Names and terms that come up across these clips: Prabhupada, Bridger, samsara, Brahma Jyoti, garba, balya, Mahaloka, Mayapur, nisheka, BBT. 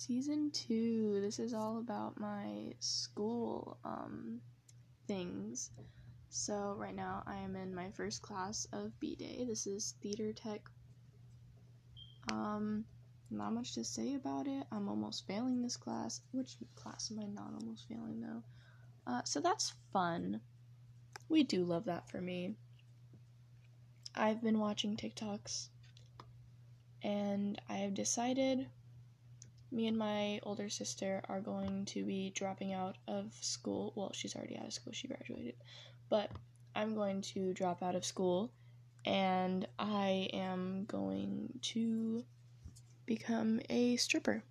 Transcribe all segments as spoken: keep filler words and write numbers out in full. Season two. This is all about my school um things. So right now I am in my first class of B-Day. This is theater tech. Um, not much to say about it. I'm almost failing this class. Which class am I not almost failing though? Uh, so that's fun. We do love that for me. I've been watching TikToks, and I have decided me and my older sister are going to be dropping out of school. Well, she's already out of school. She graduated. But I'm going to drop out of school, and I am going to become a stripper.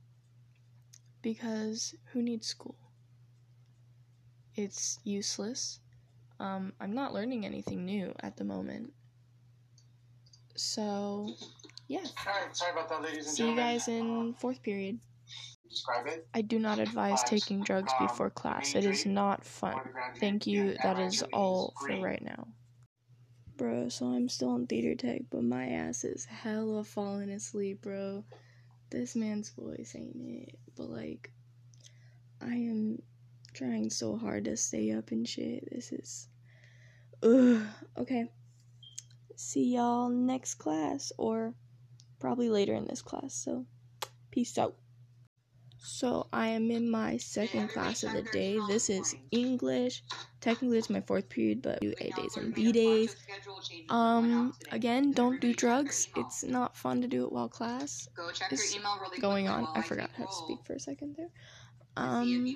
Because who needs school? It's useless. Um, I'm not learning anything new at the moment. So, yeah. All right, sorry about that, ladies and gentlemen. See you guys in fourth period. Describe it. I do not advise taking drugs before class. It is not fun. Thank you. That is all for right now. Bro, so I'm still in theater tech, but my ass is hella falling asleep, bro. This man's voice ain't it. But, like, I am trying so hard to stay up and shit. This is... Ugh. Okay. See y'all next class, or probably later in this class, so peace out. So I am in my second class of the day. This is English. Technically it's my fourth period, but do A days and B days. Um, again, don't do drugs. It's not fun to do it while class is going on. I forgot how to speak for a second there. Um,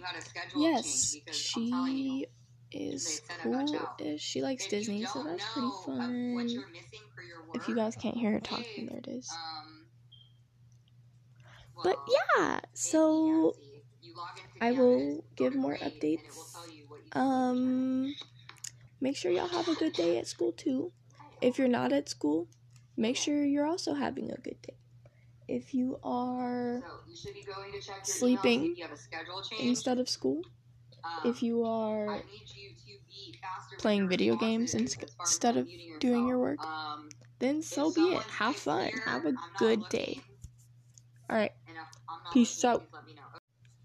yes, she is cool-ish. She likes Disney, so that's pretty fun. If you guys can't hear her talking, there it is. But yeah, so I will give more updates. Um, make sure y'all have a good day at school too. If you're not at school, make sure you're also having a good day. If you are sleeping instead of school, if you are playing video games instead of doing your work, then so be it. Have fun. Have a good day. Alright, peace out.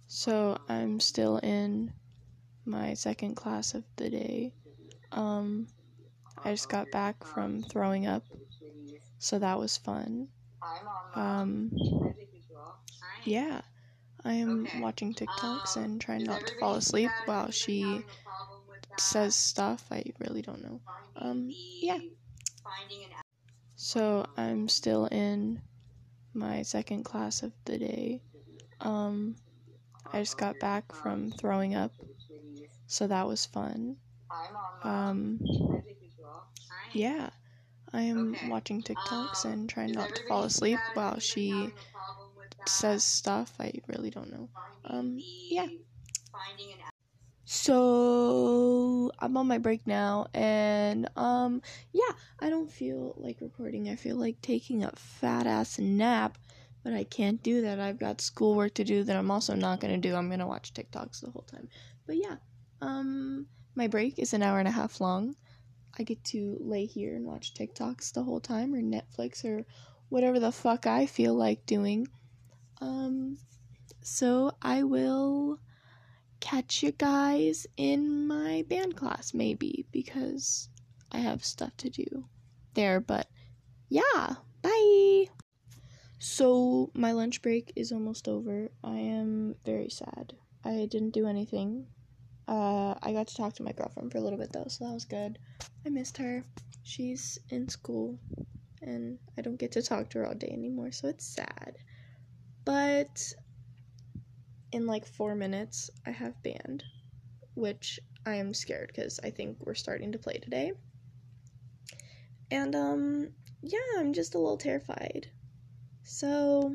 So, I'm still in my second class of the day. Um, I just got back from throwing up, so that was fun. Um, yeah, I am watching TikToks and trying not to fall asleep while she says stuff. I really don't know. Um, yeah. So, I'm still in my second class of the day. Um, I just got back from throwing up, so that was fun. Um, yeah, I am watching TikToks and trying not to fall asleep while she says stuff. I really don't know. Um, yeah. So, I'm on my break now, and, um, yeah, I don't feel like recording. I feel like taking a fat-ass nap, but I can't do that. I've got schoolwork to do that I'm also not gonna do. I'm gonna watch TikToks the whole time. But, yeah, um, my break is an hour and a half long. I get to lay here and watch TikToks the whole time, or Netflix, or whatever the fuck I feel like doing. Um, so I will... catch you guys in my band class, maybe, because I have stuff to do there, but yeah, bye! So, my lunch break is almost over. I am very sad. I didn't do anything. Uh, I got to talk to my girlfriend for a little bit, though, so that was good. I missed her. She's in school, and I don't get to talk to her all day anymore, so it's sad. But... in like four minutes, I have band, which I am scared because I think we're starting to play today. And, um, yeah, I'm just a little terrified. So,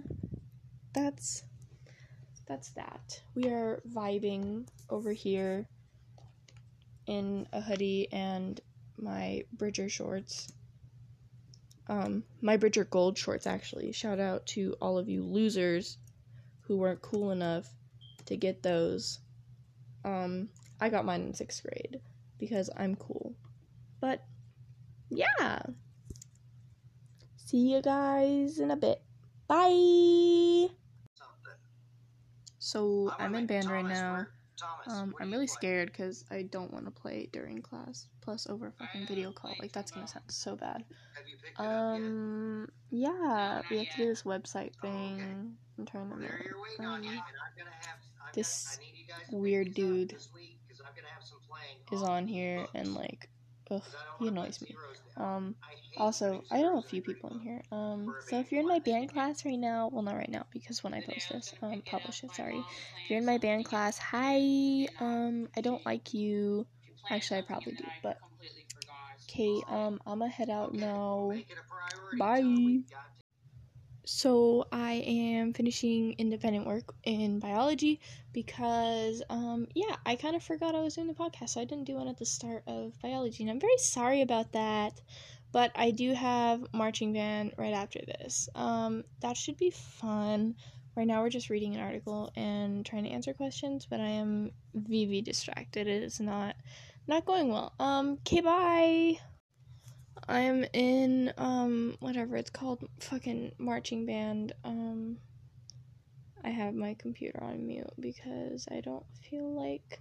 that's, that's that. We are vibing over here in a hoodie and my Bridger shorts. Um, my Bridger gold shorts, actually. Shout out to all of you losers who weren't cool enough to get those. Um, I got mine in sixth grade because I'm cool. But, yeah. See you guys in a bit. Bye! So I'm in band right now. Um, I'm really scared because I don't want to play during class, plus over a fucking video call. Like, that's gonna sound so bad. Um, yeah, we have to do this website thing. I'm trying to remember. This weird dude is on here and, like, ugh, he annoys me. Um, also, I know a few people in here. Um, so if you're in my band class right now, well, not right now, because when I post this, um, publish it, sorry. If you're in my band class, hi, um, I don't like you. Actually, I probably do, but, okay, um, I'ma head out now. Bye. So I am finishing independent work in biology because, um, yeah, I kind of forgot I was doing the podcast, so I didn't do one at the start of biology, and I'm very sorry about that, but I do have marching band right after this. Um, that should be fun. Right now we're just reading an article and trying to answer questions, but I am V V distracted. It is not, not going well. Um, okay, bye! I'm in, um, whatever it's called, fucking marching band. Um, I have my computer on mute because I don't feel like,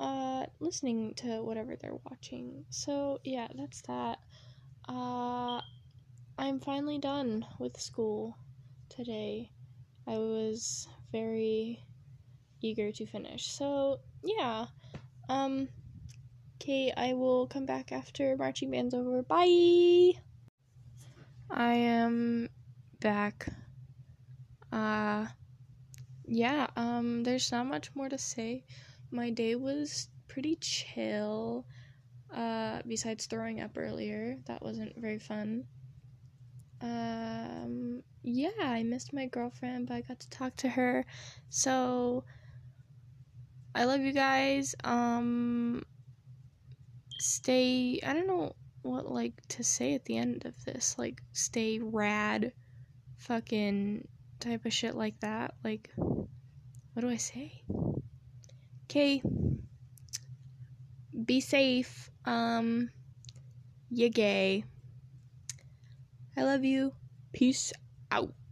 uh, listening to whatever they're watching. So, yeah, that's that. Uh, I'm finally done with school today. I was very eager to finish. So, yeah, um... okay, I will come back after marching band's over. Bye! I am back. Uh, yeah, um, there's not much more to say. My day was pretty chill, uh, besides throwing up earlier. That wasn't very fun. Um, yeah, I missed my girlfriend, but I got to talk to her. So, I love you guys. Um... Stay, I don't know what, like, to say at the end of this, like, stay rad, fucking type of shit like that, like, what do I say? Okay, be safe, um, you gay, I love you, peace out.